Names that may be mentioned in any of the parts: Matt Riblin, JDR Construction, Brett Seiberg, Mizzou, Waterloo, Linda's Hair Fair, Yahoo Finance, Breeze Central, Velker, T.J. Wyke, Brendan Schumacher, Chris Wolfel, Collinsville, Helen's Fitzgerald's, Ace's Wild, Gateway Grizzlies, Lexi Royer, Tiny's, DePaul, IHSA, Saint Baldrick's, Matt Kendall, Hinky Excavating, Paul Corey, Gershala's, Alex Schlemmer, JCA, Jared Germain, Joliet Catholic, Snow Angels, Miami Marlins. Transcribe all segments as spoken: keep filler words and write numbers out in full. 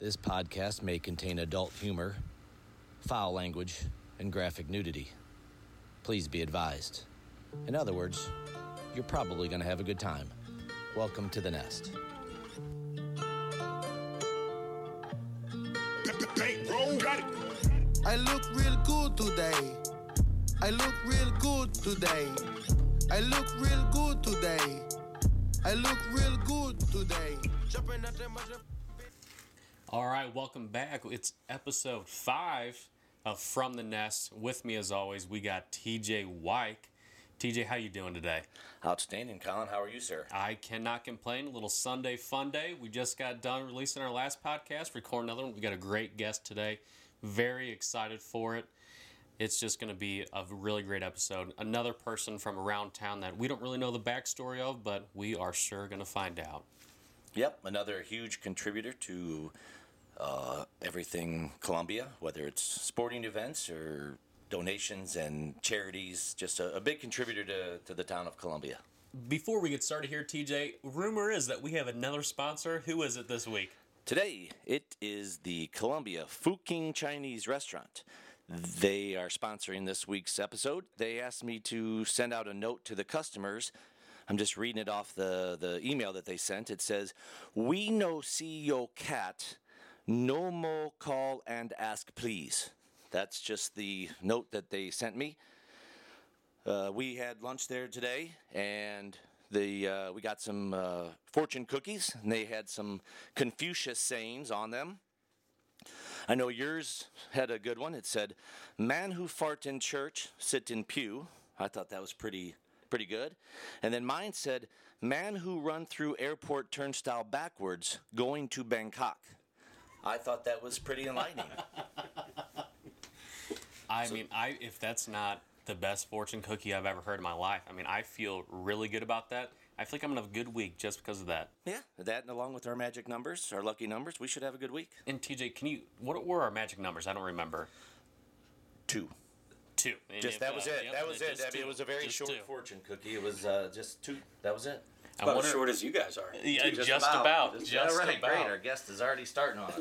This podcast may contain adult humor, foul language, and graphic nudity. Please be advised. In other words, you're probably going to have a good time. Welcome to the nest. I look real good today. I look real good today. I look real good today. I look real good today. All right, welcome back. It's episode five of From the Nest. With me, as always, we got T J. Wyke. T J, how you doing today? Outstanding, Colin. How are you, sir? I cannot complain. A little Sunday fun day. We just got done releasing our last podcast, recording another one. We got a great guest today. Very excited for it. It's just going to be a really great episode. Another person from around town that we don't really know the backstory of, but we are sure going to find out. Yep, another huge contributor to uh, everything Columbia, whether it's sporting events or donations and charities, just a, a big contributor to, to the town of Columbia. Before we get started here, T J, rumor is that we have another sponsor. Who is it this week? Today, it is the Columbia Fuking Chinese Restaurant. They are sponsoring this week's episode. They asked me to send out a note to the customers. I'm just reading it off the, the email that they sent. It says, "We no see your cat. No more call and ask, please." That's just the note that they sent me. Uh, we had lunch there today, and the uh, we got some uh, fortune cookies, and they had some Confucius sayings on them. I know yours had a good one. It said, "Man who fart in church, sit in pew." I thought that was pretty... Pretty good. And then mine said, "Man who run through airport turnstile backwards, going to Bangkok." I thought that was pretty enlightening. I so, mean, I if that's not the best fortune cookie I've ever heard in my life, I mean, I feel really good about that. I feel like I'm going to have a good week just because of that. Yeah, that and along with our magic numbers, our lucky numbers, we should have a good week. And T J, can you, what were our magic numbers? I don't remember. Two. Two. And just if, that was uh, it. Yep, that was it. I mean, it was a very short two. fortune cookie. It was uh, just two. That was it. It's about as short as you guys are. Yeah, just, just about. about. Just, just right, about. Great. Our guest is already starting on us.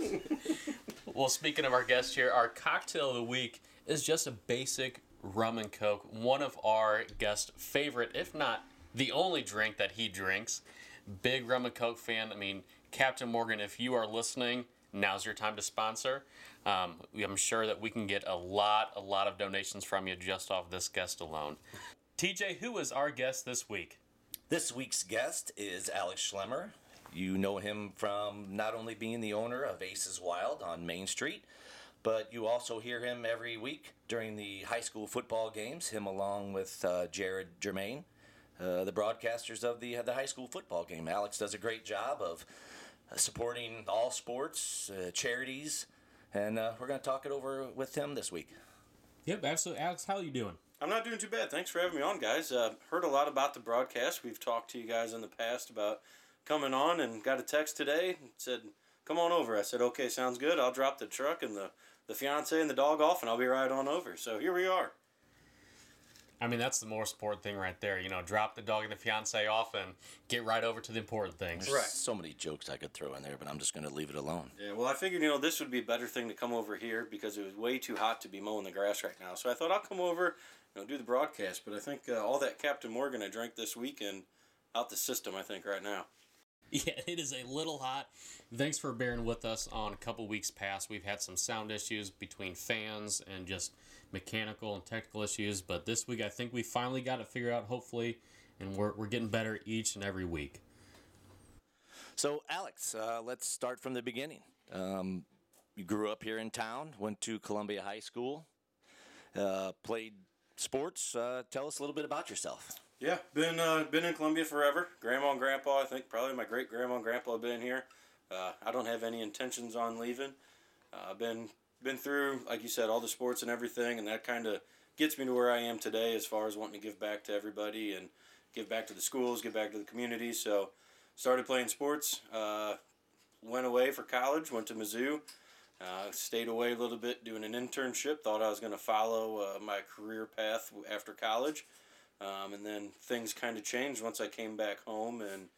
Well, speaking of our guest here, our cocktail of the week is just a basic rum and coke. One of our guest's favorite, if not the only drink that he drinks. Big rum and coke fan. I mean, Captain Morgan, if you are listening, now's your time to sponsor. Um, I'm sure that we can get a lot, a lot of donations from you just off this guest alone. T J, who is our guest this week? This week's guest is Alex Schlemmer. You know him from not only being the owner of Ace's Wild on Main Street, but you also hear him every week during the high school football games, him along with uh, Jared Germain, uh, the broadcasters of the, uh, the high school football game. Alex does a great job of supporting all sports, uh, charities, and uh, we're going to talk it over with him this week. Yep, absolutely. Alex, how are you doing? I'm not doing too bad. Thanks for having me on, guys. Uh, heard a lot about the broadcast. We've talked to you guys in the past about coming on and got a text today. It said, "Come on over." I said, "Okay, sounds good. I'll drop the truck and the, the fiance and the dog off, and I'll be right on over." So here we are. I mean, that's the more important thing right there. You know, drop the dog and the fiancé off and get right over to the important things. There's right. so many jokes I could throw in there, but I'm just going to leave it alone. Yeah, well, I figured, you know, this would be a better thing to come over here because it was way too hot to be mowing the grass right now. So I thought I'll come over, you know, do the broadcast. But I think uh, all that Captain Morgan I drank this weekend out the system, I think, right now. Yeah, it is a little hot. Thanks for bearing with us on a couple weeks past. We've had some sound issues between fans and just mechanical and technical issues. But this week, I think we finally got it figured out, hopefully. And we're we're getting better each and every week. So, Alex, uh, let's start from the beginning. Um, you grew up here in town, went to Columbia High School, uh, played sports. Uh, tell us a little bit about yourself. Yeah, been uh, been in Columbia forever. Grandma and Grandpa, I think probably my great-grandma and Grandpa have been here. Uh, I don't have any intentions on leaving. I've uh, been, been through, like you said, all the sports and everything, and that kind of gets me to where I am today as far as wanting to give back to everybody and give back to the schools, give back to the community. So started playing sports, uh, went away for college, went to Mizzou, uh, stayed away a little bit doing an internship, thought I was going to follow uh, my career path after college. Um, and then things kind of changed once I came back home and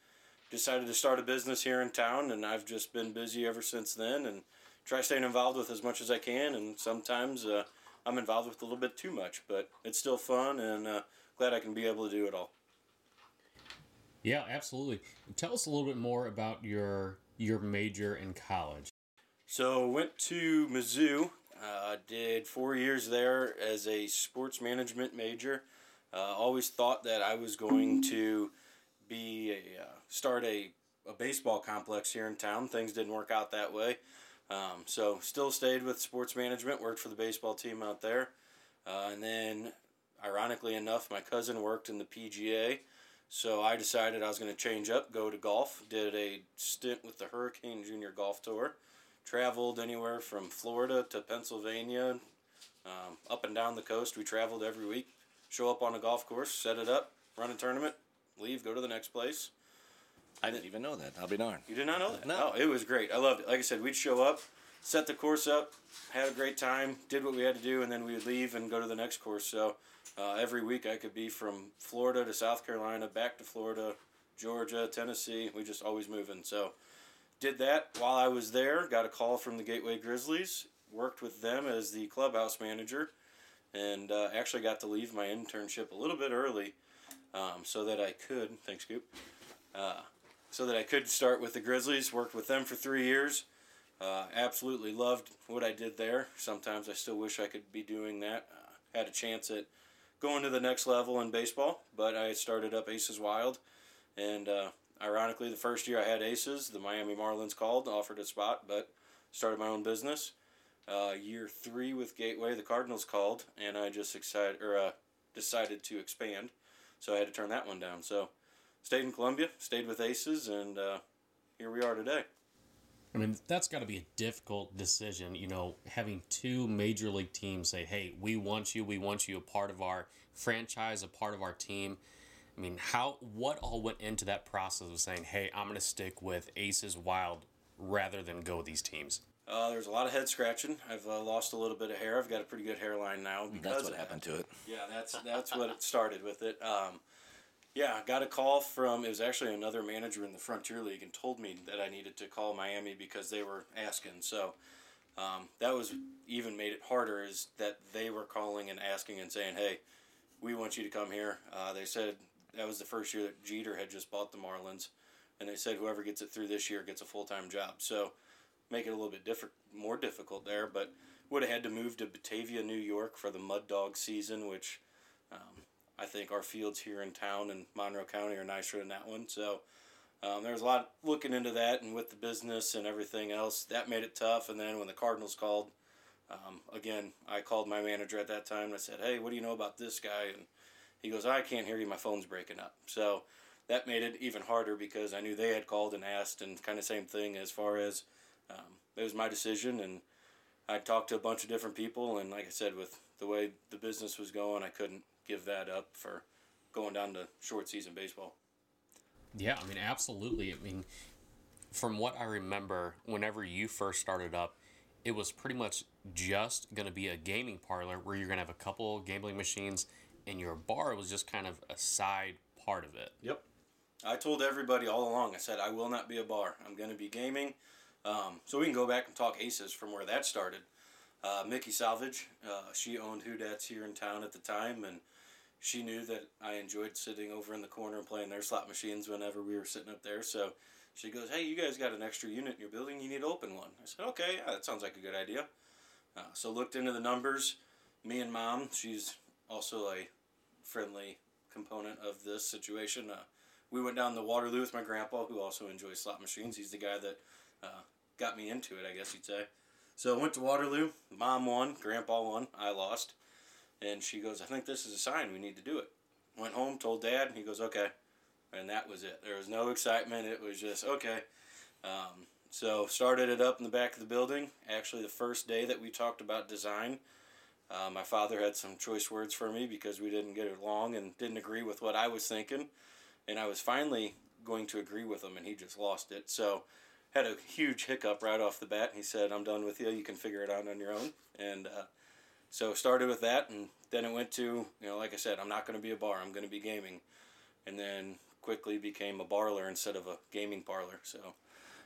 decided to start a business here in town, and I've just been busy ever since then and try staying involved with as much as I can, and sometimes uh, I'm involved with a little bit too much, but it's still fun, and uh, glad I can be able to do it all. Yeah, absolutely. Tell us a little bit more about your your major in college. So went to Mizzou, uh, did four years there as a sports management major. Uh, always thought that I was going to be a, uh, start a, a baseball complex here in town. Things didn't work out that way. Um, so still stayed with sports management, worked for the baseball team out there. Uh, and then, ironically enough, my cousin worked in the P G A. So I decided I was going to change up, go to golf. Did a stint with the Hurricane Junior Golf Tour. Traveled anywhere from Florida to Pennsylvania, um, up and down the coast. We traveled every week. Show up on a golf course, set it up, run a tournament, leave, go to the next place. I didn't even know that. I'll be darned. You did not know that? No. Oh, it was great. I loved it. Like I said, we'd show up, set the course up, had a great time, did what we had to do, and then we would leave and go to the next course. So uh, every week I could be from Florida to South Carolina, back to Florida, Georgia, Tennessee. We just always moving. So did that while I was there. Got a call from the Gateway Grizzlies, worked with them as the clubhouse manager, and uh, actually got to leave my internship a little bit early um, so that I could, thanks, Coop, uh, so that I could start with the Grizzlies. Worked with them for three years. Uh, absolutely loved what I did there. Sometimes I still wish I could be doing that. Uh, had a chance at going to the next level in baseball, but I started up Ace's Wild. And uh, ironically, the first year I had Ace's, the Miami Marlins called, offered a spot, but started my own business. Uh, year three with Gateway, the Cardinals called, and I just excited, or, uh, decided to expand, so I had to turn that one down. So stayed in Columbia, stayed with Ace's, and uh, here we are today. I mean, that's got to be a difficult decision, you know, having two major league teams say, hey, we want you, we want you a part of our franchise, a part of our team. I mean, how, what all went into that process of saying, hey, I'm going to stick with Ace's Wild rather than go with these teams? Uh, there's a lot of head scratching. I've uh, lost a little bit of hair. I've got a pretty good hairline now. Because that's what happened that. to it. Yeah, that's that's what it started with it. Um, yeah, got a call from, it was actually another manager in the Frontier League, and told me that I needed to call Miami because they were asking. So um, that was even made it harder, is that they were calling and asking and saying, hey, we want you to come here. Uh, they said that was the first year that Jeter had just bought the Marlins, and they said whoever gets it through this year gets a full-time job. So make it a little bit different, more difficult there, but would have had to move to Batavia, New York for the Mud Dog season, which um, I think our fields here in town in Monroe County are nicer than that one. So um, there was a lot looking into that, and with the business and everything else, that made it tough. And then when the Cardinals called, um, again, I called my manager at that time, and I said, hey, what do you know about this guy? And he goes, I can't hear you, my phone's breaking up. So that made it even harder because I knew they had called and asked, and kind of same thing as far as Um, it was my decision, and I talked to a bunch of different people, and like I said, with the way the business was going, I couldn't give that up for going down to short season baseball. Yeah, I mean, absolutely. I mean, from what I remember, whenever you first started up, it was pretty much just going to be a gaming parlor where you're going to have a couple gambling machines, and your bar was just kind of a side part of it. Yep. I told everybody all along, I said, I will not be a bar. I'm going to be gaming. Um, so we can go back and talk Ace's from where that started. Uh, Mickey Salvage, uh, she owned Hoodettes here in town at the time, and she knew that I enjoyed sitting over in the corner and playing their slot machines whenever we were sitting up there. So she goes, hey, you guys got an extra unit in your building, you need to open one. I said, okay, yeah, that sounds like a good idea. Uh, so looked into the numbers. Me and Mom, she's also a friendly component of this situation. Uh, we went down to Waterloo with my grandpa, who also enjoys slot machines. He's the guy that Uh, got me into it, I guess you'd say. So I went to Waterloo. Mom won. Grandpa won. I lost. And she goes, I think this is a sign. We need to do it. Went home, told Dad, and he goes, okay. And that was it. There was no excitement. It was just, okay. Um, so started it up in the back of the building. Actually, the first day that we talked about design, uh, my father had some choice words for me because we didn't get along and didn't agree with what I was thinking. And I was finally going to agree with him, and he just lost it. So had a huge hiccup right off the bat. He said, I'm done with you. You can figure it out on your own. And uh, so started with that, and then it went to, you know, like I said, I'm not going to be a bar. I'm going to be gaming. And then quickly became a parlor instead of a gaming parlor. So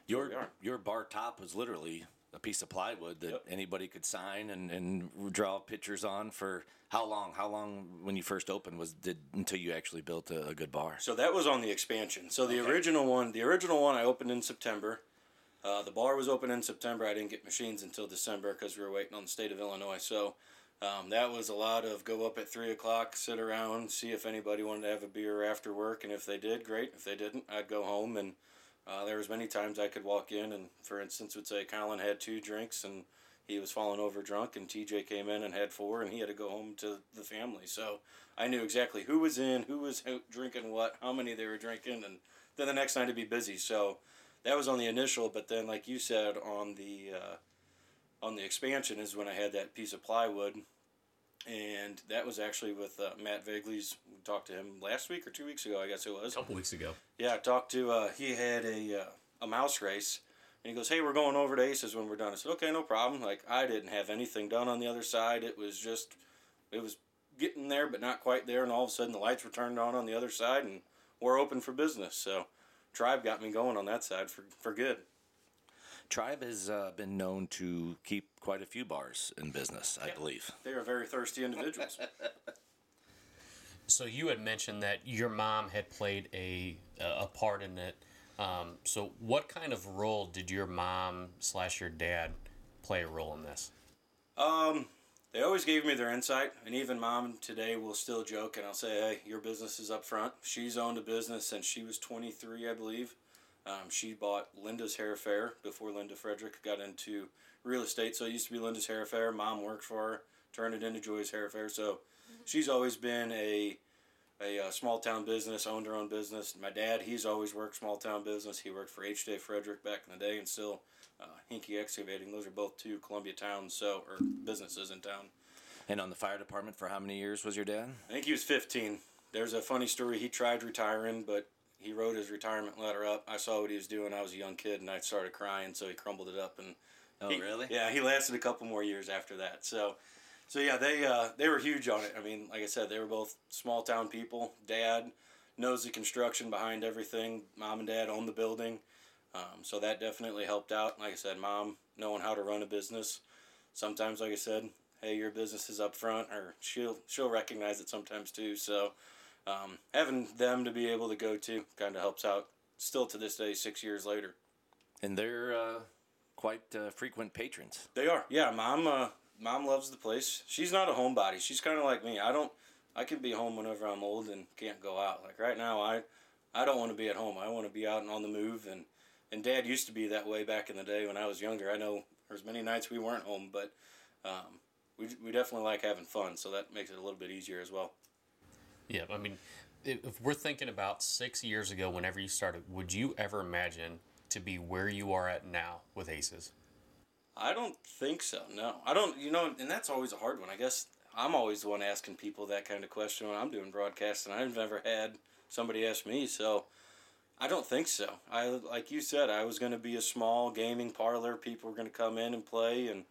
your your bar top was literally a piece of plywood that yep. anybody could sign and, and draw pictures on for how long? How long when you first opened was did until you actually built a, a good bar? So that was on the expansion. So the okay. original one, the original one I opened in September. Uh, the bar was open in September. I didn't get machines until December because we were waiting on the state of Illinois. So um, that was a lot of go up at three o'clock, sit around, see if anybody wanted to have a beer after work. And if they did, great. If they didn't, I'd go home. And uh, there was many times I could walk in and, for instance, would say Colin had two drinks and he was falling over drunk. And T J came in and had four and he had to go home to the family. So I knew exactly who was in, who was drinking what, how many they were drinking. And then the next night it'd be busy. So that was on the initial, but then, like you said, on the uh, on the expansion is when I had that piece of plywood, and that was actually with uh, Matt Vagley's. We talked to him last week or two weeks ago, I guess it was. A couple weeks ago. Yeah, I talked to. Uh, he had a uh, a mouse race, and he goes, "Hey, we're going over to Ace's when we're done." I said, "Okay, no problem." Like I didn't have anything done on the other side. It was just, it was getting there, but not quite there. And all of a sudden, the lights were turned on on the other side, and we're open for business. So Tribe got me going on that side for, for good. Tribe has uh, been known to keep quite a few bars in business, I yeah. believe. They are very thirsty individuals. So you had mentioned that your mom had played a a part in it. Um, so what kind of role did your mom slash your dad play a role in this? Um, they always gave me their insight, and even Mom today will still joke, and I'll say, hey, your business is up front. She's owned a business since she was twenty-three, I believe. Um, she bought Linda's Hair Fair before Linda Frederick got into real estate, so it used to be Linda's Hair Fair. Mom worked for her, turned it into Joy's Hair Fair, so she's always been a, a, a small-town business, owned her own business. My dad, he's always worked small-town business. He worked for H J Frederick back in the day and still... Uh, Hinky Excavating. Those are both two Columbia towns, so or businesses in town. And on the fire department for how many years was your dad? I think he was fifteen. There's a funny story. He tried retiring, but he wrote his retirement letter up. I saw what he was doing. I was a young kid, and I started crying, so he crumbled it up. And oh, he, really? Yeah, he lasted a couple more years after that. So, so yeah, they uh, they were huge on it. I mean, like I said, they were both small town people. Dad knows the construction behind everything. Mom and Dad own the building. Um, so that definitely helped out. Like I said, Mom, knowing how to run a business. Sometimes, like I said, hey, your business is up front, or she'll she'll recognize it sometimes too. So um, having them to be able to go to kind of helps out still to this day, six years later. And they're uh, quite uh, frequent patrons. They are. Yeah, Mom uh, Mom loves the place. She's not a homebody. She's kind of like me. I don't. I can be home whenever I'm old and can't go out. Like right now, I, I don't want to be at home. I want to be out and on the move. And And Dad used to be that way back in the day when I was younger. I know there was many nights we weren't home, but um, we we definitely like having fun, so that makes it a little bit easier as well. Yeah, I mean, if we're thinking about six years ago, whenever you started, would you ever imagine to be where you are at now with Ace's? I don't think so, no. I don't, you know, and that's always a hard one. I guess I'm always the one asking people that kind of question when I'm doing broadcasting. I've never had somebody ask me, so I don't think so. I like you said, I was going to be a small gaming parlor. People were going to come in and play and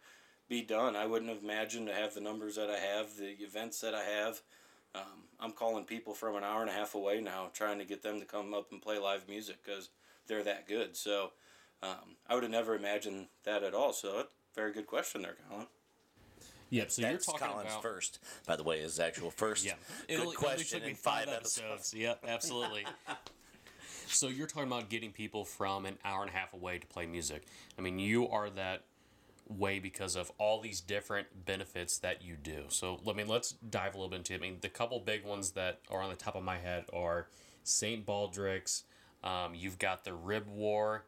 be done. I wouldn't have imagined to have the numbers that I have, the events that I have. Um, I'm calling people from an hour and a half away now, trying to get them to come up and play live music because they're that good. So um, I would have never imagined that at all. So that's a very good question there, Colin. Yep, so that's you're talking Colin's about first, by the way, is the actual first yeah. good it'll, question it'll in five, five episodes. episodes. Yep, absolutely. So you're talking about getting people from an hour and a half away to play music. I mean, you are that way because of all these different benefits that you do. So, I mean, let's dive a little bit into it. I mean, the couple big ones that are on the top of my head are Saint Baldrick's. Um, you've got the Rib War.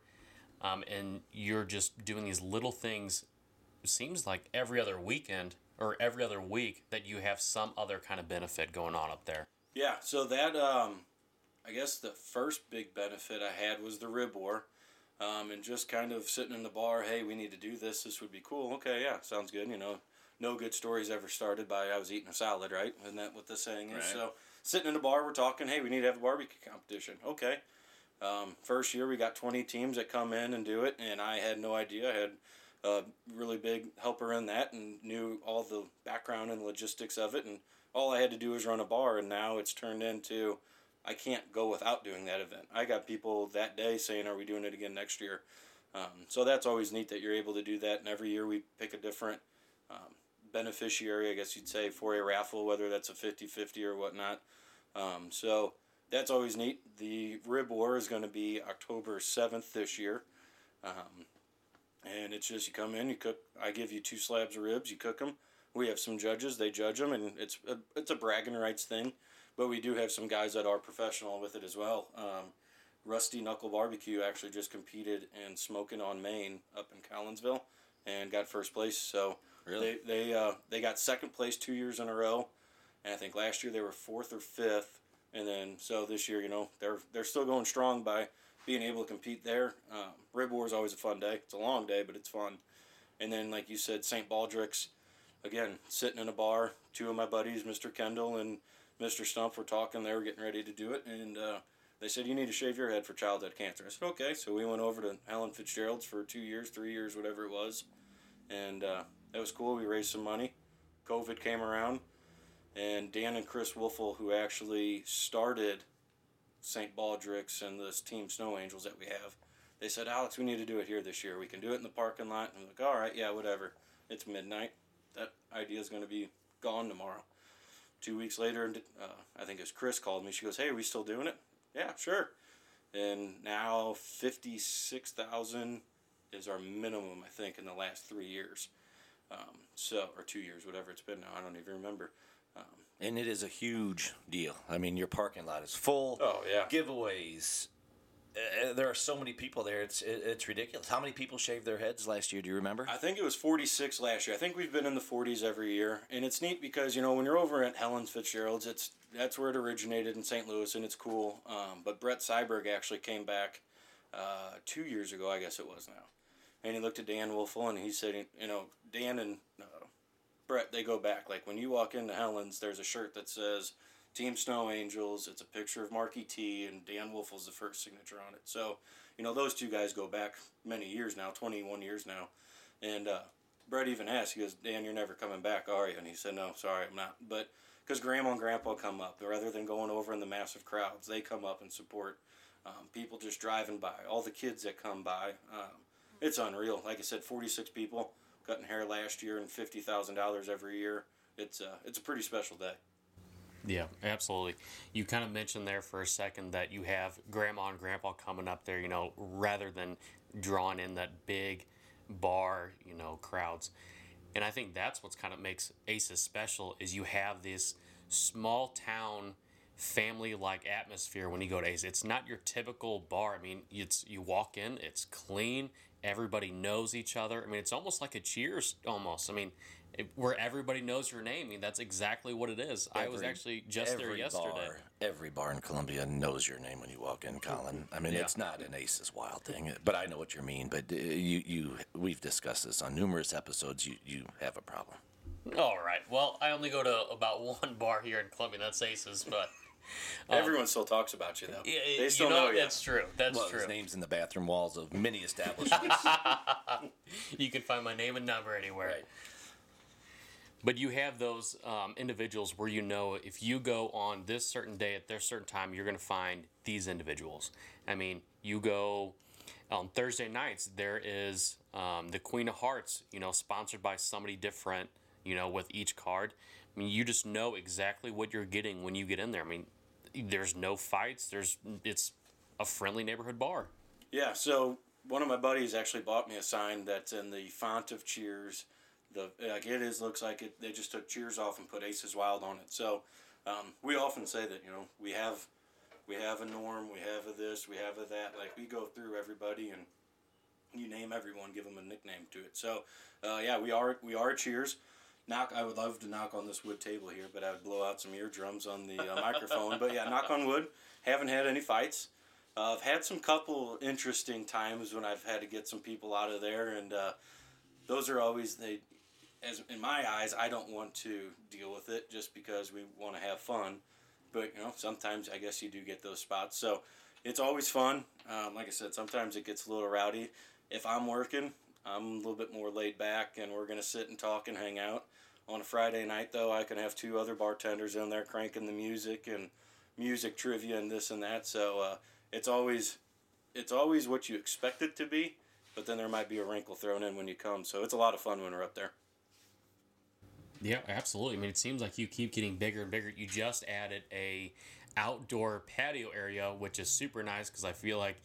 Um, and you're just doing these little things, it seems like every other weekend or every other week that you have some other kind of benefit going on up there. Yeah, so that... Um... I guess the first big benefit I had was the Rib War, um, and just kind of sitting in the bar, hey, we need to do this, this would be cool, okay, yeah, sounds good, you know, no good stories ever started by I was eating a salad, right, isn't that what the saying is, right. So, sitting in the bar, we're talking, hey, we need to have a barbecue competition, okay, um, first year we got twenty teams that come in and do it, and I had no idea, I had a really big helper in that, and knew all the background and logistics of it, and all I had to do was run a bar, and now it's turned into I can't go without doing that event. I got people that day saying, are we doing it again next year? Um, so that's always neat that you're able to do that. And every year we pick a different um, beneficiary, I guess you'd say, for a raffle, whether that's a fifty-fifty or whatnot. Um, so that's always neat. The Rib War is going to be October seventh this year. Um, and it's just you come in, you cook. I give you two slabs of ribs, you cook them. We have some judges, they judge them, and it's a, it's a bragging rights thing. But we do have some guys that are professional with it as well. Um, Rusty Knuckle Barbecue actually just competed in Smoking on Maine up in Collinsville and got first place. So really? they they uh, they got second place two years in a row, and I think last year they were fourth or fifth. And then so this year, you know, they're they're still going strong by being able to compete there. Um, Rib War is always a fun day. It's a long day, but it's fun. And then, like you said, Saint Baldrick's, again, sitting in a bar. Two of my buddies, Mister Kendall and Mister Stump, were talking. They were getting ready to do it, and uh, they said, you need to shave your head for childhood cancer. I said, okay. So we went over to Helen's Fitzgerald's for two years, three years, whatever it was, and uh, that was cool. We raised some money. COVID came around, and Dan and Chris Wolfel, who actually started Saint Baldrick's and this team Snow Angels that we have, they said, Alex, we need to do it here this year. We can do it in the parking lot. And I'm like, all right, yeah, whatever. It's midnight. That idea is going to be gone tomorrow. Two weeks later, uh, I think it was Chris called me. She goes, hey, are we still doing it? Yeah, sure. And now fifty-six thousand is our minimum, I think, in the last three years. Um, so, or two years, whatever it's been now. I don't even remember. Um, and it is a huge deal. I mean, your parking lot is full. Oh, yeah. Giveaways. Uh, there are so many people there. It's it, it's ridiculous. How many people shaved their heads last year? Do you remember? I think it was forty-six last year. I think we've been in the forties every year. And it's neat because, you know, when you're over at Helen's Fitzgerald's, it's that's where it originated in Saint Louis, and it's cool. Um, but Brett Seiberg actually came back uh, two years ago, I guess it was now. And he looked at Dan Wolfel, and he said, you know, Dan and uh, Brett, they go back. Like, when you walk into Helen's, there's a shirt that says Team Snow Angels, it's a picture of Marky T, and Dan Wolfel's the first signature on it. So, you know, those two guys go back many years now, twenty-one years now. And uh, Brett even asked, he goes, Dan, you're never coming back, are you? And he said, no, sorry, I'm not. But because Grandma and Grandpa come up, rather than going over in the massive crowds, they come up and support um, people just driving by, all the kids that come by. Um, it's unreal. Like I said, forty-six people cutting hair last year and fifty thousand dollars every year. It's uh, it's a pretty special day. Yeah, absolutely. You kind of mentioned there for a second that you have Grandma and Grandpa coming up there, you know, rather than drawing in that big bar, you know, crowds. And I think that's what's kind of makes Ace's special is you have this small town family-like atmosphere when you go to Ace's. It's not your typical bar. I mean, it's you walk in, it's clean, everybody knows each other. I mean, it's almost like a Cheers almost. I mean, it, where everybody knows your name. I mean, that's exactly what it is. Every, I was actually just there yesterday. Bar, every bar in Columbia knows your name when you walk in, Colin. I mean, yeah. It's not an Ace's Wild thing, but I know what you mean. But you, you, we've discussed this on numerous episodes. You, you have a problem. All right. Well, I only go to about one bar here in Columbia. That's Ace's, but... Um, Everyone still talks about you, though. Yeah, they still you know, know you. That's true. That's well, true. His name's in the bathroom walls of many establishments. You can find my name and number anywhere. Right. But you have those um, individuals where you know if you go on this certain day at this certain time, you're going to find these individuals. I mean, you go on Thursday nights, there is um, the Queen of Hearts, you know, sponsored by somebody different, you know, with each card. I mean, you just know exactly what you're getting when you get in there. I mean, there's no fights. There's it's a friendly neighborhood bar. Yeah, so one of my buddies actually bought me a sign that's in the font of Cheers. The like it is looks like it. They just took Cheers off and put Ace's Wild on it. So um, we often say that, you know, we have we have a norm, we have a this, we have a that. Like, we go through everybody and you name everyone, give them a nickname to it. So uh, yeah, we are we are Cheers. Knock. I would love to knock on this wood table here, but I would blow out some eardrums on the uh, microphone. But yeah, knock on wood. Haven't had any fights. Uh, I've had some couple interesting times when I've had to get some people out of there, and uh, those are always they. As in my eyes, I don't want to deal with it just because we want to have fun. But you know, sometimes I guess you do get those spots. So it's always fun. Um, like I said, sometimes it gets a little rowdy. If I'm working, I'm a little bit more laid back, and we're going to sit and talk and hang out. On a Friday night, though, I can have two other bartenders in there cranking the music, and music trivia and this and that. So uh, it's always it's always what you expect it to be, but then there might be a wrinkle thrown in when you come. So it's a lot of fun when we're up there. Yeah, absolutely. I mean, it seems like you keep getting bigger and bigger. You just added a outdoor patio area, which is super nice because I feel like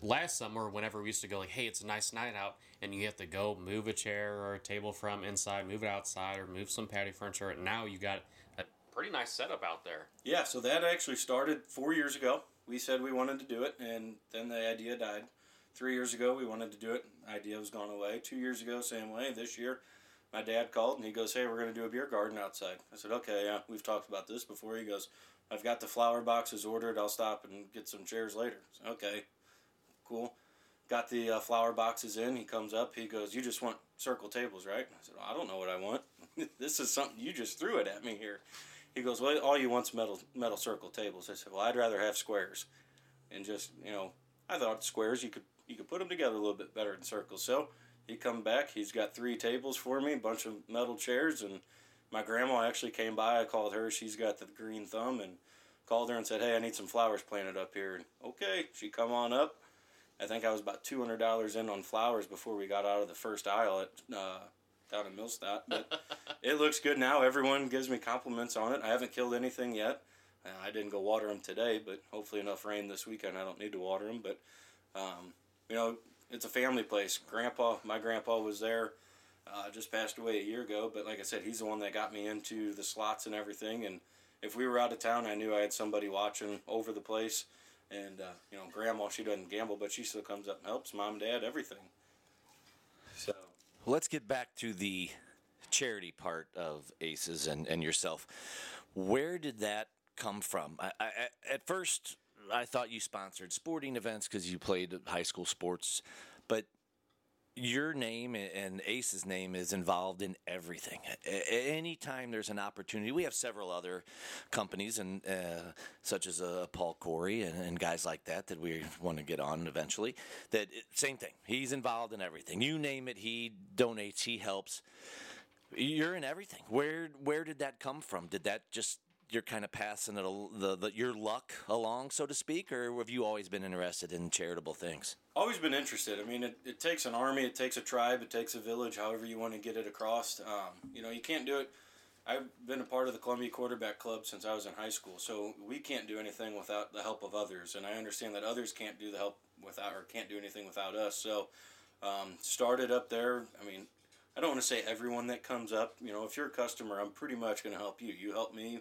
last summer, whenever we used to go like, hey, it's a nice night out, and you have to go move a chair or a table from inside, move it outside, or move some patio furniture, and now you got a pretty nice setup out there. Yeah, so that actually started four years ago. We said we wanted to do it, and then the idea died. Three years ago, we wanted to do it. Idea was gone away. Two years ago, same way. This year, my dad called, and he goes, hey, we're going to do a beer garden outside. I said, okay, yeah, we've talked about this before. He goes, I've got the flower boxes ordered. I'll stop and get some chairs later. I said, okay. Cool. Got the uh, flower boxes in. He comes up. He goes, you just want circle tables, right? I said, well, I don't know what I want. This is something you just threw it at me here. He goes, well, all you want's metal metal circle tables. I said, well, I'd rather have squares. And just, you know, I thought squares, you could you could put them together a little bit better than circles. So he come back. He's got three tables for me, a bunch of metal chairs. And my grandma actually came by. I called her. She's got the green thumb. And called her and said, hey, I need some flowers planted up here. And okay, she come on up. I think I was about two hundred dollars in on flowers before we got out of the first aisle at uh, down in Millstadt. But it looks good now. Everyone gives me compliments on it. I haven't killed anything yet. Uh, I didn't go water them today, but hopefully enough rain this weekend. I don't need to water them. But, um, you know, it's a family place. Grandpa, my grandpa was there, uh, just passed away a year ago. But like I said, he's the one that got me into the slots and everything. And if we were out of town, I knew I had somebody watching over the place. And, uh, you know, Grandma, she doesn't gamble, but she still comes up and helps Mom, Dad, everything. So let's get back to the charity part of Ace's and, and yourself. Where did that come from? I, I, at first, I thought you sponsored sporting events because you played high school sports. But your name and Ace's name is involved in everything. Anytime there's an opportunity, we have several other companies, and uh, such as uh, Paul Corey and, and guys like that that we want to get on eventually. That same thing. He's involved in everything. You name it, he donates. He helps. You're in everything. Where where did that come from? Did that just you're kind of passing it a, the, the your luck along, so to speak, or have you always been interested in charitable things? Always been interested. I mean, it, it takes an army, it takes a tribe, it takes a village, however you want to get it across. Um, you know, you can't do it. I've been a part of the Columbia Quarterback Club since I was in high school, so we can't do anything without the help of others, and I understand that others can't do the help without, or can't do anything without us. So um, started up there. I mean, I don't want to say everyone that comes up. You know, if you're a customer, I'm pretty much going to help you. You help me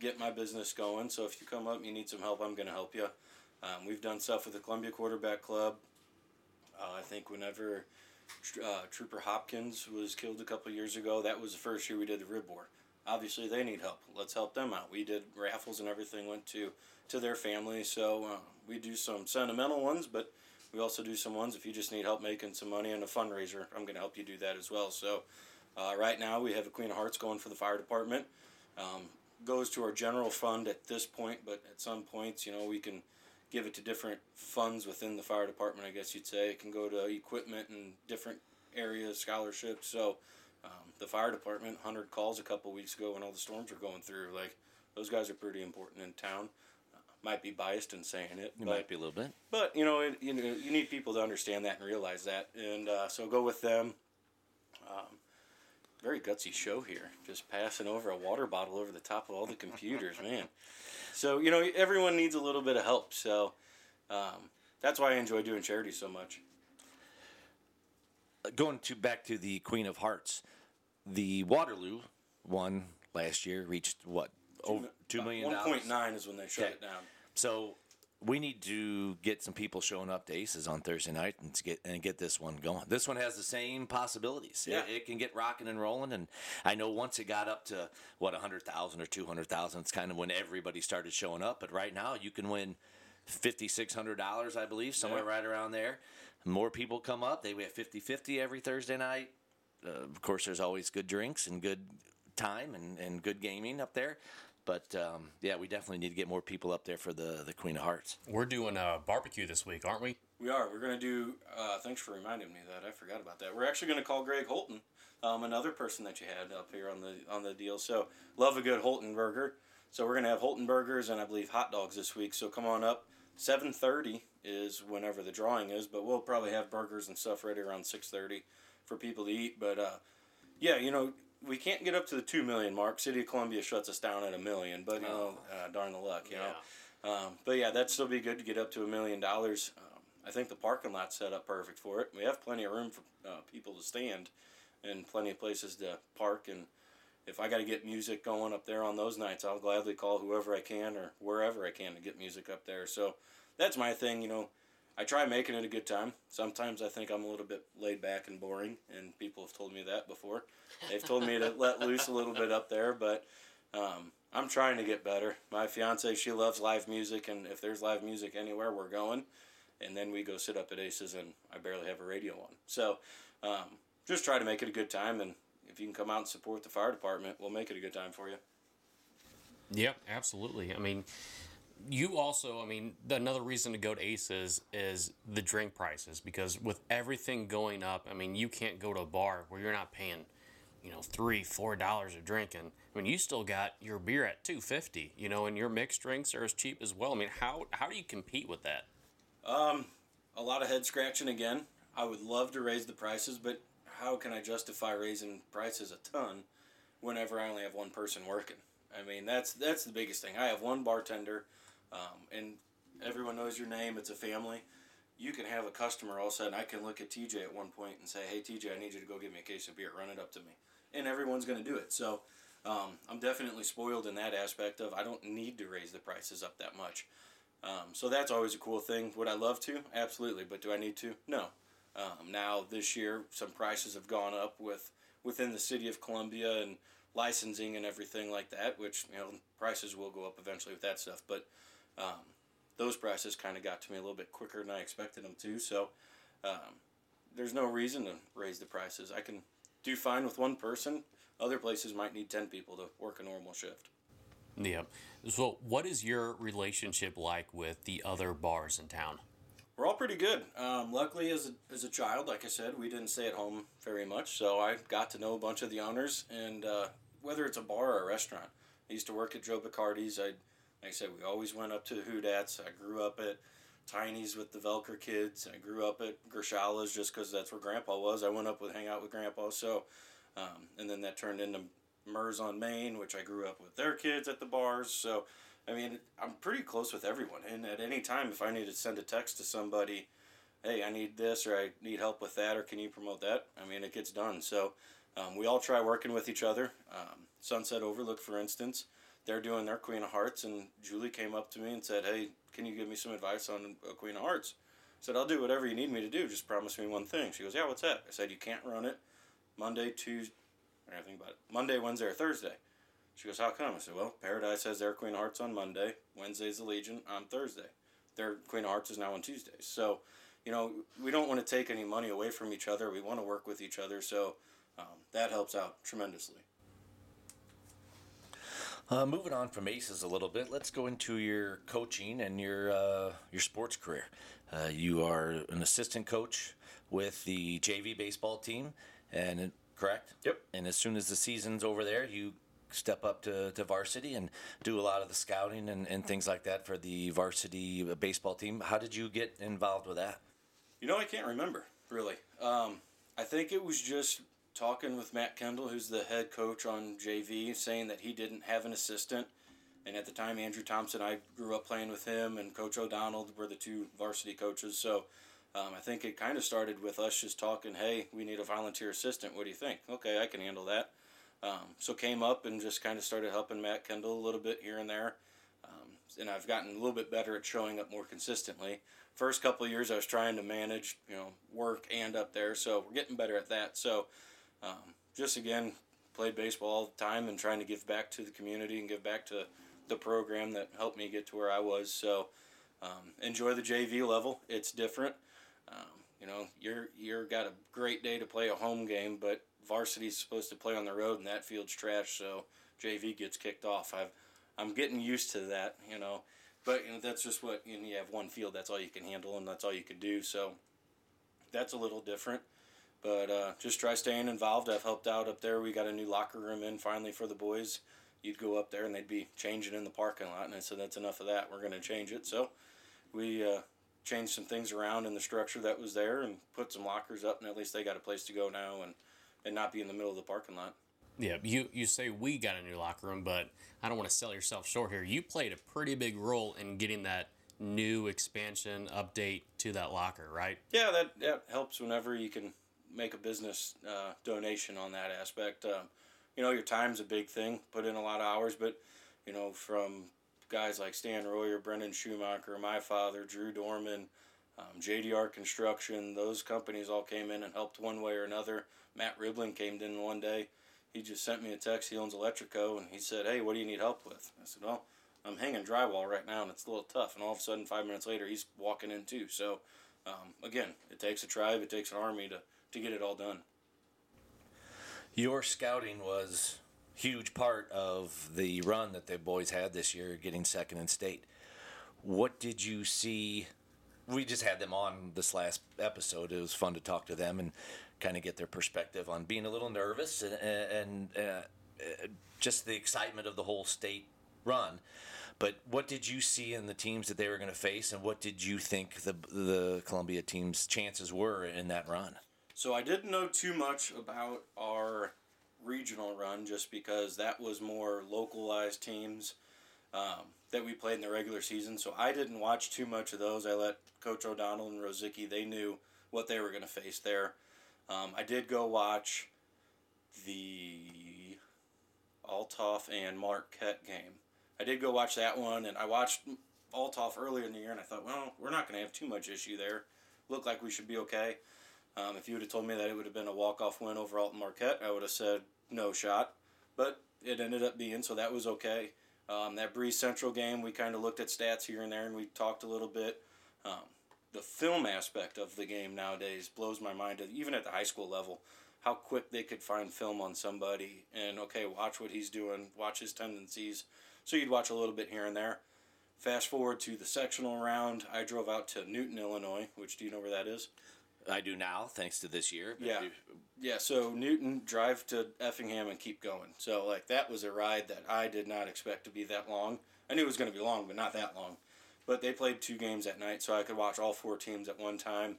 get my business going. So if you come up and you need some help, I'm going to help you. Um, we've done stuff with the Columbia Quarterback Club. Uh, I think whenever uh, Trooper Hopkins was killed a couple years ago, that was the first year we did the rib board. Obviously, they need help. Let's help them out. We did raffles and everything went to, to their family. So uh, we do some sentimental ones, but we also do some ones if you just need help making some money and a fundraiser. I'm going to help you do that as well. So uh, right now we have a Queen of Hearts going for the fire department. Um, goes to our general fund at this point, but at some points, you know, we can give it to different funds within the fire department, I guess you'd say. It can go to equipment and different areas, scholarships. So um, the fire department, one hundred calls a couple weeks ago when all the storms were going through. Like, those guys are pretty important in town. Uh, might be biased in saying it. You but, might be a little bit. But, you know, it, you know, you need people to understand that and realize that. And uh, so go with them. Um, Very gutsy show here, just passing over a water bottle over the top of all the computers, man. So, you know, everyone needs a little bit of help, so um, that's why I enjoy doing charity so much. Going to back to the Queen of Hearts, the Waterloo one last year reached, what, over two million dollars? one point nine is when they shut okay. it down. So we need to get some people showing up to Ace's on Thursday night and to get and get this one going. This one has the same possibilities. Yeah. It, it can get rocking and rolling. And I know once it got up to, what, one hundred thousand or two hundred thousand, it's kind of when everybody started showing up. But right now you can win five thousand six hundred dollars, I believe, somewhere yeah. right around there. More people come up. They We have fifty-fifty every Thursday night. Uh, of course, there's always good drinks and good time and, and good gaming up there. But, um, yeah, we definitely need to get more people up there for the, the Queen of Hearts. We're doing a barbecue this week, aren't we? We are. We're going to do uh, – thanks for reminding me of that. I forgot about that. We're actually going to call Greg Holton, um, another person that you had up here on the on the deal. So love a good Holton burger. So we're going to have Holton burgers and I believe hot dogs this week. So come on up. seven thirty is whenever the drawing is, but we'll probably have burgers and stuff ready around six thirty for people to eat. But, uh, yeah, you know, we can't get up to the two million mark. City of Columbia shuts us down at a million, but, you know, uh, darn the luck, you yeah. know. Um, but, yeah, that'd still be good to get up to a million dollars. Um, I think the parking lot's set up perfect for it. We have plenty of room for uh, people to stand and plenty of places to park and, if I got to get music going up there on those nights, I'll gladly call whoever I can or wherever I can to get music up there. So that's my thing, you know. I try making it a good time. Sometimes I think I'm a little bit laid back and boring, and people have told me that before. They've told me to let loose a little bit up there, but um, I'm trying to get better. My fiance, she loves live music, and if there's live music anywhere, we're going. And then we go sit up at Ace's, and I barely have a radio on. So um, just try to make it a good time, and if you can come out and support the fire department, we'll make it a good time for you. Yep, absolutely. I mean, you also, I mean, another reason to go to Ace's is the drink prices, because with everything going up, I mean, you can't go to a bar where you're not paying, you know, three, four dollars of drinking. I mean, you still got your beer at two fifty, you know, and your mixed drinks are as cheap as well. I mean, how, how do you compete with that? Um, a lot of head scratching again. I would love to raise the prices, but how can I justify raising prices a ton whenever I only have one person working? I mean, that's that's the biggest thing. I have one bartender, um, and everyone knows your name. It's a family. You can have a customer all of a sudden. I can look at T J at one point and say, hey, T J, I need you to go get me a case of beer. Run it up to me. And everyone's going to do it. So um, I'm definitely spoiled in that aspect of I don't need to raise the prices up that much. Um, so that's always a cool thing. Would I love to? Absolutely. But do I need to? No. Um, now this year, some prices have gone up with within the city of Columbia and licensing and everything like that, which, you know, prices will go up eventually with that stuff. But um, those prices kind of got to me a little bit quicker than I expected them to. So um, there's no reason to raise the prices. I can do fine with one person. Other places might need ten people to work a normal shift. Yeah. So what is your relationship like with the other bars in town? We're all pretty good. Um, luckily, as a, as a child, like I said, we didn't stay at home very much, so I got to know a bunch of the owners, and uh, whether it's a bar or a restaurant. I used to work at Joe Bacardi's. I, like I said, we always went up to Hoodettes. I grew up at Tiny's with the Velker kids. I grew up at Gershala's just because that's where Grandpa was. I went up with hang out with Grandpa, so um, and then that turned into Murs on Main, which I grew up with their kids at the bars, so I mean, I'm pretty close with everyone, and at any time, if I need to send a text to somebody, hey, I need this, or I need help with that, or can you promote that? I mean, it gets done. So um, we all try working with each other. Um, Sunset Overlook, for instance, they're doing their Queen of Hearts, and Julie came up to me and said, hey, can you give me some advice on a Queen of Hearts? I said, I'll do whatever you need me to do, just promise me one thing. She goes, yeah, what's that? I said, you can't run it Monday, Tuesday, I don't think about it, Monday, Wednesday, or Thursday. She goes, how come? I said, well, Paradise has their Queen of Hearts on Monday. Wednesday's the Legion on Thursday. Their Queen of Hearts is now on Tuesdays. So, you know, we don't want to take any money away from each other. We want to work with each other. So um, that helps out tremendously. Uh, moving on from Ace's a little bit, let's go into your coaching and your uh, your sports career. Uh, you are an assistant coach with the J V baseball team, and correct? Yep. And as soon as the season's over there, you step up to, to varsity and do a lot of the scouting and, and things like that for the varsity baseball team. How did you get involved with that? You know, I can't remember, really. Um, I think it was just talking with Matt Kendall, who's the head coach on J V, saying that he didn't have an assistant. And at the time, Andrew Thompson, I grew up playing with him, and Coach O'Donnell were the two varsity coaches. So um, I think it kind of started with us just talking, hey, we need a volunteer assistant. What do you think? Okay, I can handle that. Um, so came up and just kind of started helping Matt Kendall a little bit here and there. Um, and I've gotten a little bit better at showing up more consistently. First couple of years I was trying to manage, you know, work and up there. So we're getting better at that. So um, just, again, played baseball all the time and trying to give back to the community and give back to the program that helped me get to where I was. So um, enjoy the J V level. It's different. Um, you know, you're you're got a great day to play a home game, but varsity's supposed to play on the road, and that field's trash, so J V gets kicked off. I've, I'm getting used to that, you know. But you know, that's just what, you know, you have one field, that's all you can handle, and that's all you can do. So that's a little different. But uh, just try staying involved. I've helped out up there. We got a new locker room in finally for the boys. you'd go up there and they'd be changing in the parking lot. And I said, that's enough of that. We're going to change it. So we uh, changed some things around in the structure that was there and put some lockers up, and at least they got a place to go now and, and not be in the middle of the parking lot. Yeah, you, you say we got a new locker room, but I don't want to sell yourself short here. You played a pretty big role in getting that new expansion update to that locker, right? Yeah, that, that helps whenever you can make a business uh, donation on that aspect. Um, you know, your time's a big thing. Put in a lot of hours, but, you know, from guys like Stan Royer, Brendan Schumacher, my father, Drew Dorman, um, J D R Construction, those companies all came in and helped one way or another. Matt Riblin came in one day. He just sent me a text. He owns Electrico, and he said, hey, what do you need help with? I said, well, I'm hanging drywall right now, and it's a little tough. And all of a sudden, five minutes later, he's walking in too. So, um, again, it takes a tribe, it takes an army to, to get it all done. Your scouting was a huge part of the run that the boys had this year, getting second in state. What did you see? We just had them on this last episode. It was fun to talk to them and kind of get their perspective on being a little nervous and, and uh, just the excitement of the whole state run. But what did you see in the teams that they were going to face, and what did you think the the Columbia team's chances were in that run? So I didn't know too much about our regional run just because that was more localized teams um, that we played in the regular season. So I didn't watch too much of those. I let Coach O'Donnell and Rosicki, they knew what they were going to face there. Um, I did go watch the Altoff and Marquette game. I did go watch that one, and I watched Altoff earlier in the year, and I thought, well, we're not going to have too much issue there. Looked like we should be okay. Um, if you would have told me that it would have been a walk-off win over Alton Marquette, I would have said no shot. But it ended up being, so that was okay. Um, that Breeze Central game, we kind of looked at stats here and there, and we talked a little bit. Um, the film aspect of the game nowadays blows my mind, even at the high school level, how quick they could find film on somebody and, okay, watch what he's doing, watch his tendencies. So you'd watch a little bit here and there. Fast forward to the sectional round, I drove out to Newton, Illinois, which do you know where that is? I do now, thanks to this year. But yeah, yeah. So Newton, drive to Effingham and keep going. So like that was a ride that I did not expect to be that long. I knew it was going to be long, but not that long. But they played two games that night, so I could watch all four teams at one time.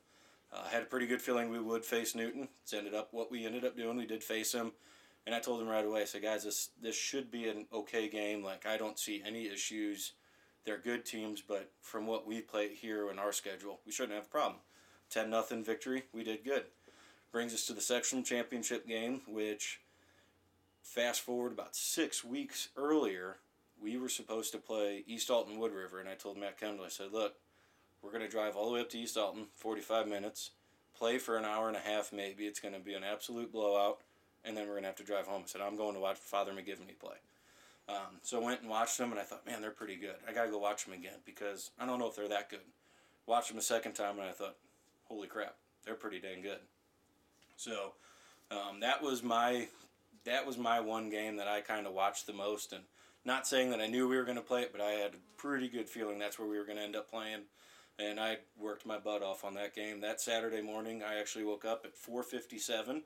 I uh, had a pretty good feeling we would face Newton. It's ended up what we ended up doing. We did face him, and I told them right away. I said, guys, this this should be an okay game. Like I don't see any issues. They're good teams, but from what we play here in our schedule, we shouldn't have a problem. ten nothing victory, we did good. Brings us to the sectional championship game, which fast forward about six weeks earlier, we were supposed to play East Alton Wood River, and I told Matt Kendall, I said, look, we're going to drive all the way up to East Alton, forty-five minutes, play for an hour and a half maybe, it's going to be an absolute blowout, and then we're going to have to drive home. I said, I'm going to watch Father McGivney play. Um, so I went and watched them, and I thought, man, they're pretty good. I got to go watch them again because I don't know if they're that good. Watched them a second time, and I thought, holy crap, they're pretty dang good. So um, that was my that was my one game that I kind of watched the most. And not saying that I knew we were going to play it, but I had a pretty good feeling that's where we were going to end up playing. And I worked my butt off on that game. That Saturday morning, I actually woke up at four fifty-seven,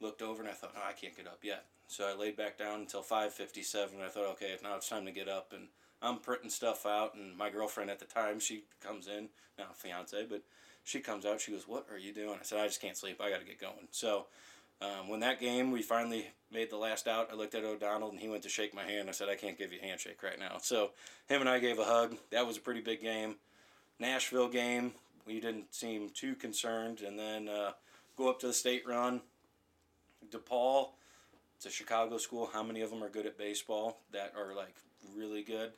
looked over, and I thought, oh, I can't get up yet. So I laid back down until five fifty-seven, and I thought, okay, now it's time to get up. And I'm printing stuff out, and my girlfriend at the time, she comes in, not fiance, but she comes out, she goes, what are you doing? I said, I just can't sleep. I got to get going. So um, when that game, we finally made the last out, I looked at O'Donnell, and he went to shake my hand. I said, I can't give you a handshake right now. So him and I gave a hug. That was a pretty big game. Nashville game, we didn't seem too concerned. And then uh, go up to the state run. DePaul, it's a Chicago school. How many of them are good at baseball that are, like, really good?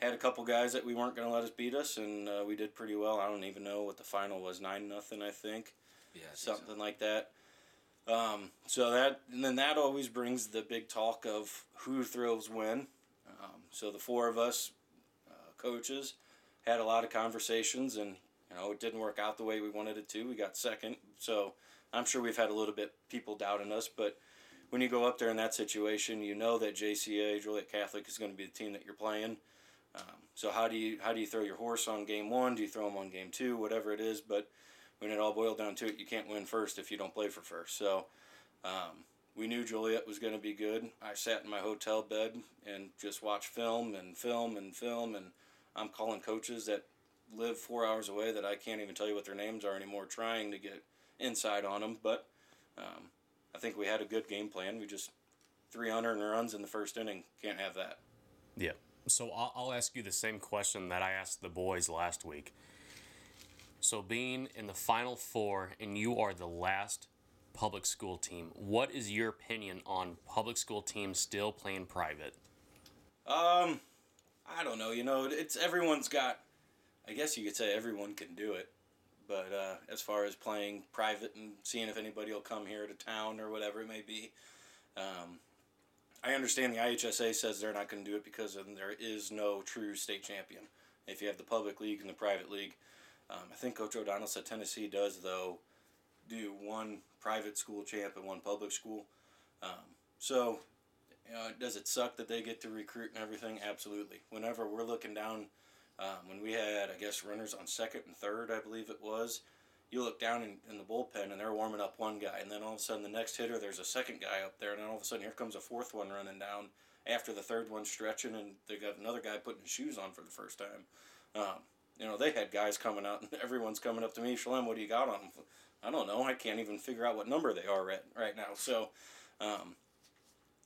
Had a couple guys that we weren't going to let us beat us, and uh, we did pretty well. I don't even know what the final was, nine nothing, I think. Yeah, I think something so. like that. Um, so that, and then that always brings the big talk of who throws when. Um, so the four of us, uh, coaches, had a lot of conversations, and you know it didn't work out the way we wanted it to. We got second, so I'm sure we've had a little bit people doubting us, but when you go up there in that situation, you know that J C A, Joliet Catholic, is going to be the team that you're playing. Um, so how do you how do you throw your horse on game one? Do you throw them on game two? Whatever it is, but when it all boiled down to it, you can't win first if you don't play for first. So um, we knew Joliet was going to be good. I sat in my hotel bed and just watched film and film and film, and I'm calling coaches that live four hours away that I can't even tell you what their names are anymore, trying to get inside on them. But um, I think we had a good game plan. We just three hundred runs in the first inning. Can't have that. Yeah. So I'll, I'll ask you the same question that I asked the boys last week. So being in the Final Four, and you are the last public school team, what is your opinion on public school teams still playing private? Um, I don't know. You know, it's everyone's got, I guess you could say everyone can do it. But uh, as far as playing private and seeing if anybody will come here to town or whatever it may be, um, I understand the I H S A says they're not going to do it because there is no true state champion. If you have the public league and the private league, um, I think Coach O'Donnell said Tennessee does, though, do one private school champ and one public school. Um, so, you know, does it suck that they get to recruit and everything? Absolutely. Whenever we're looking down, um, when we had, I guess, runners on second and third, I believe it was, you look down in, in the bullpen and they're warming up one guy, and then all of a sudden the next hitter, there's a second guy up there, and then all of a sudden here comes a fourth one running down after the third one's stretching, and they got another guy putting his shoes on for the first time. Um, you know, they had guys coming out, and everyone's coming up to me, Shalem, what do you got on them? I don't know. I can't even figure out what number they are at right now. So um,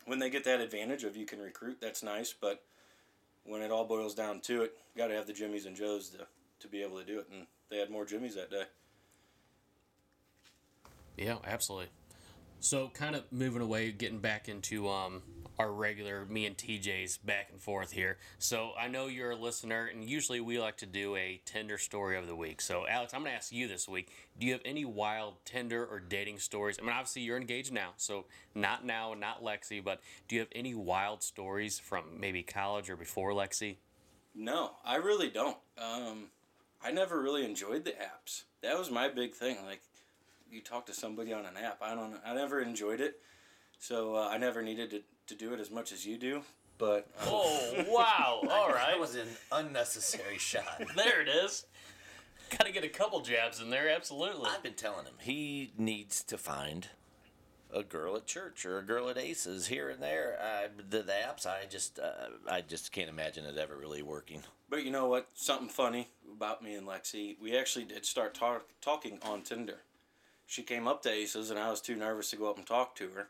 when they get that advantage of you can recruit, that's nice. But when it all boils down to it, you got to have the Jimmies and Joes to, to be able to do it. And they had more Jimmies that day. Yeah, absolutely. So kind of moving away, getting back into um, our regular me and T J's back and forth here. So I know you're a listener, and usually we like to do a Tinder story of the week. So, Alex, I'm going to ask you this week, do you have any wild Tinder or dating stories? I mean, obviously you're engaged now, so not now, not Lexi, but do you have any wild stories from maybe college or before Lexi? No, I really don't. Um, I never really enjoyed the apps. That was my big thing, like, you talk to somebody on an app. I don't. I never enjoyed it, so uh, I never needed to, to do it as much as you do. But um. oh wow! All right, that was an unnecessary shot. There it is. Got to get a couple jabs in there. Absolutely. I've been telling him he needs to find a girl at church or a girl at Ace's here and there. I, the, the apps, I just, uh, I just can't imagine it ever really working. But you know what? Something funny about me and Lexi. We actually did start talk, talking on Tinder. She came up to Ace's, and I was too nervous to go up and talk to her.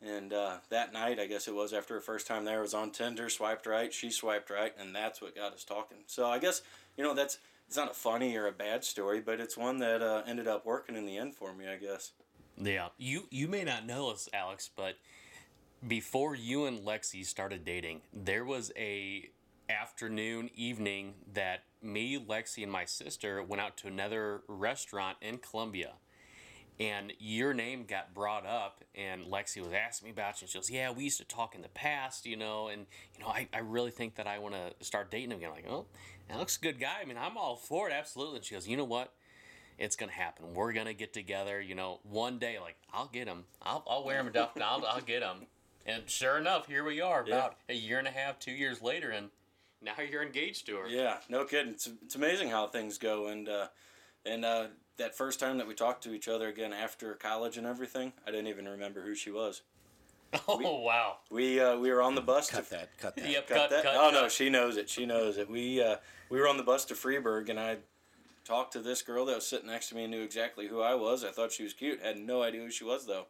And uh, that night, I guess it was after her first time there, I was on Tinder, swiped right, she swiped right, and that's what got us talking. So I guess, you know, that's it's not a funny or a bad story, but it's one that uh, ended up working in the end for me, I guess. Yeah. You, you may not know this, Alex, but before you and Lexi started dating, there was a afternoon, evening that me, Lexi, and my sister went out to another restaurant in Columbia. And your name got brought up, and Lexi was asking me about you, and she goes, yeah, we used to talk in the past, you know, and, you know, I, I really think that I want to start dating him again. I'm like, oh, Alex's a good guy. I mean, I'm all for it, absolutely. And she goes, you know what? It's going to happen. We're going to get together, you know, one day. Like, I'll get him. I'll, I'll wear him a duff, and I'll, I'll get him. And sure enough, here we are about yeah. a year and a half, two years later, and now you're engaged to her. Yeah, no kidding. It's, it's amazing how things go, and, uh, and, uh, that first time that we talked to each other again after college and everything, I didn't even remember who she was. Oh, we, wow. We uh, we were on the bus. Cut to, that, cut that. Yep, cut, cut that. Cut, oh, cut. No, she knows it. She knows it. We uh, we were on the bus to Freeburg, and I talked to this girl that was sitting next to me and knew exactly who I was. I thought she was cute. Had no idea who she was, though.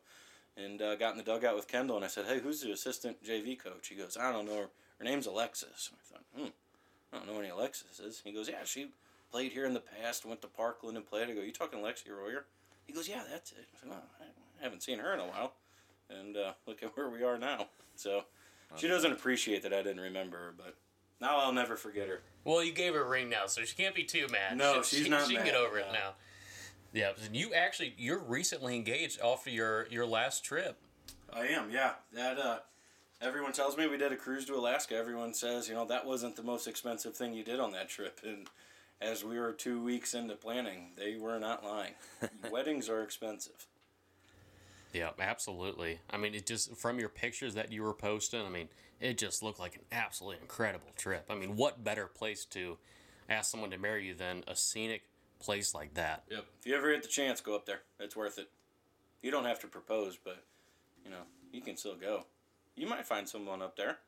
And uh, got in the dugout with Kendall, and I said, hey, who's the assistant J V coach? He goes, I don't know. Her, her name's Alexis. I thought, hmm, I don't know any Alexis's. He goes, yeah, she played here in the past, went to Parkland and played. I go, you talking Lexi Royer? He goes, yeah, that's it. I said, no, I haven't seen her in a while. And uh, look at where we are now. So she doesn't appreciate that I didn't remember her, but now I'll never forget her. Well, you gave her a ring now, so she can't be too mad. No, she, she's she, not she mad. She can get over it now. Yeah, and you actually, you're recently engaged off of your, your last trip. I am, yeah. That, uh, everyone tells me we did a cruise to Alaska. Everyone says, you know, that wasn't the most expensive thing you did on that trip. And as we were two weeks into planning, they were not lying. Weddings are expensive. Yeah, absolutely. I mean, it just, from your pictures that you were posting, I mean, it just looked like an absolutely incredible trip. I mean, what better place to ask someone to marry you than a scenic place like that? Yep. If you ever get the chance, go up there. It's worth it. You don't have to propose, but you know, you can still go. You might find someone up there.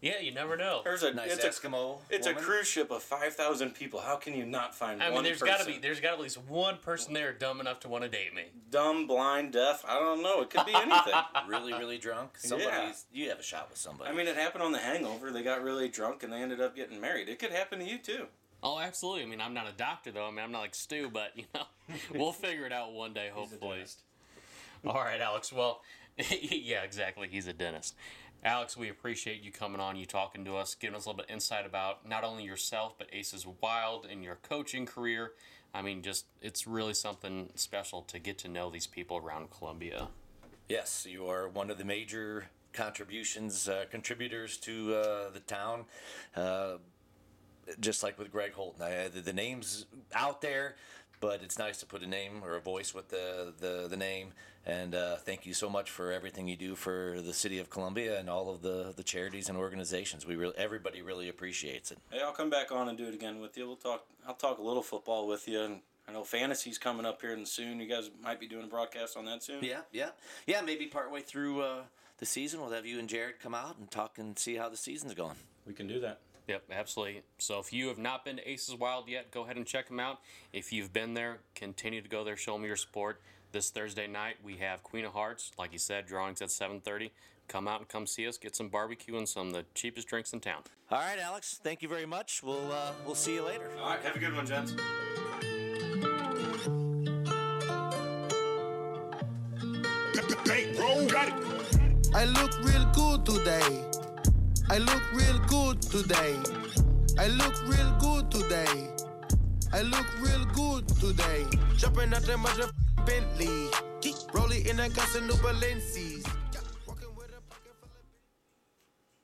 Yeah, you never know. There's a nice it's Eskimo. A, it's woman. A cruise ship of five thousand people. How can you not find? I mean, one there's got to be there's got at least one person there dumb enough to want to date me. Dumb, blind, deaf. I don't know. It could be anything. Really, really drunk. Somebody's yeah. You have a shot with somebody. I mean, it happened on The Hangover. They got really drunk and they ended up getting married. It could happen to you too. Oh, absolutely. I mean, I'm not a doctor though. I mean, I'm not like Stu, but you know, we'll figure it out one day, hopefully. All right, Alex. Well, yeah, exactly. He's a dentist. Alex, we appreciate you coming on, you talking to us, giving us a little bit of insight about not only yourself, but Ace's Wild and your coaching career. I mean, just it's really something special to get to know these people around Columbia. Yes, you are one of the major contributions, uh, contributors to uh, the town, uh, just like with Greg Holton. I, the, the name's out there, but it's nice to put a name or a voice with the, the, the name. And uh, thank you so much for everything you do for the city of Columbia and all of the, the charities and organizations. We really, everybody really appreciates it. Hey, I'll come back on and do it again with you. We'll talk. I'll talk a little football with you. And I know fantasy's coming up here soon. You guys might be doing a broadcast on that soon. Yeah, yeah, yeah. Maybe partway through uh, the season, we'll have you and Jared come out and talk and see how the season's going. We can do that. Yep, absolutely. So if you have not been to Ace's Wild yet, go ahead and check them out. If you've been there, continue to go there. Show them your support. This Thursday night, we have Queen of Hearts. Like you said, drawings at seven thirty. Come out and come see us. Get some barbecue and some of the cheapest drinks in town. All right, Alex. Thank you very much. We'll, uh, we'll see you later. All right. Have a good one, gents. I look real good today. I look real good today. I look real good today. I look real good today. Jumping out that mother Bentley. Rolling in a Casanova lenses.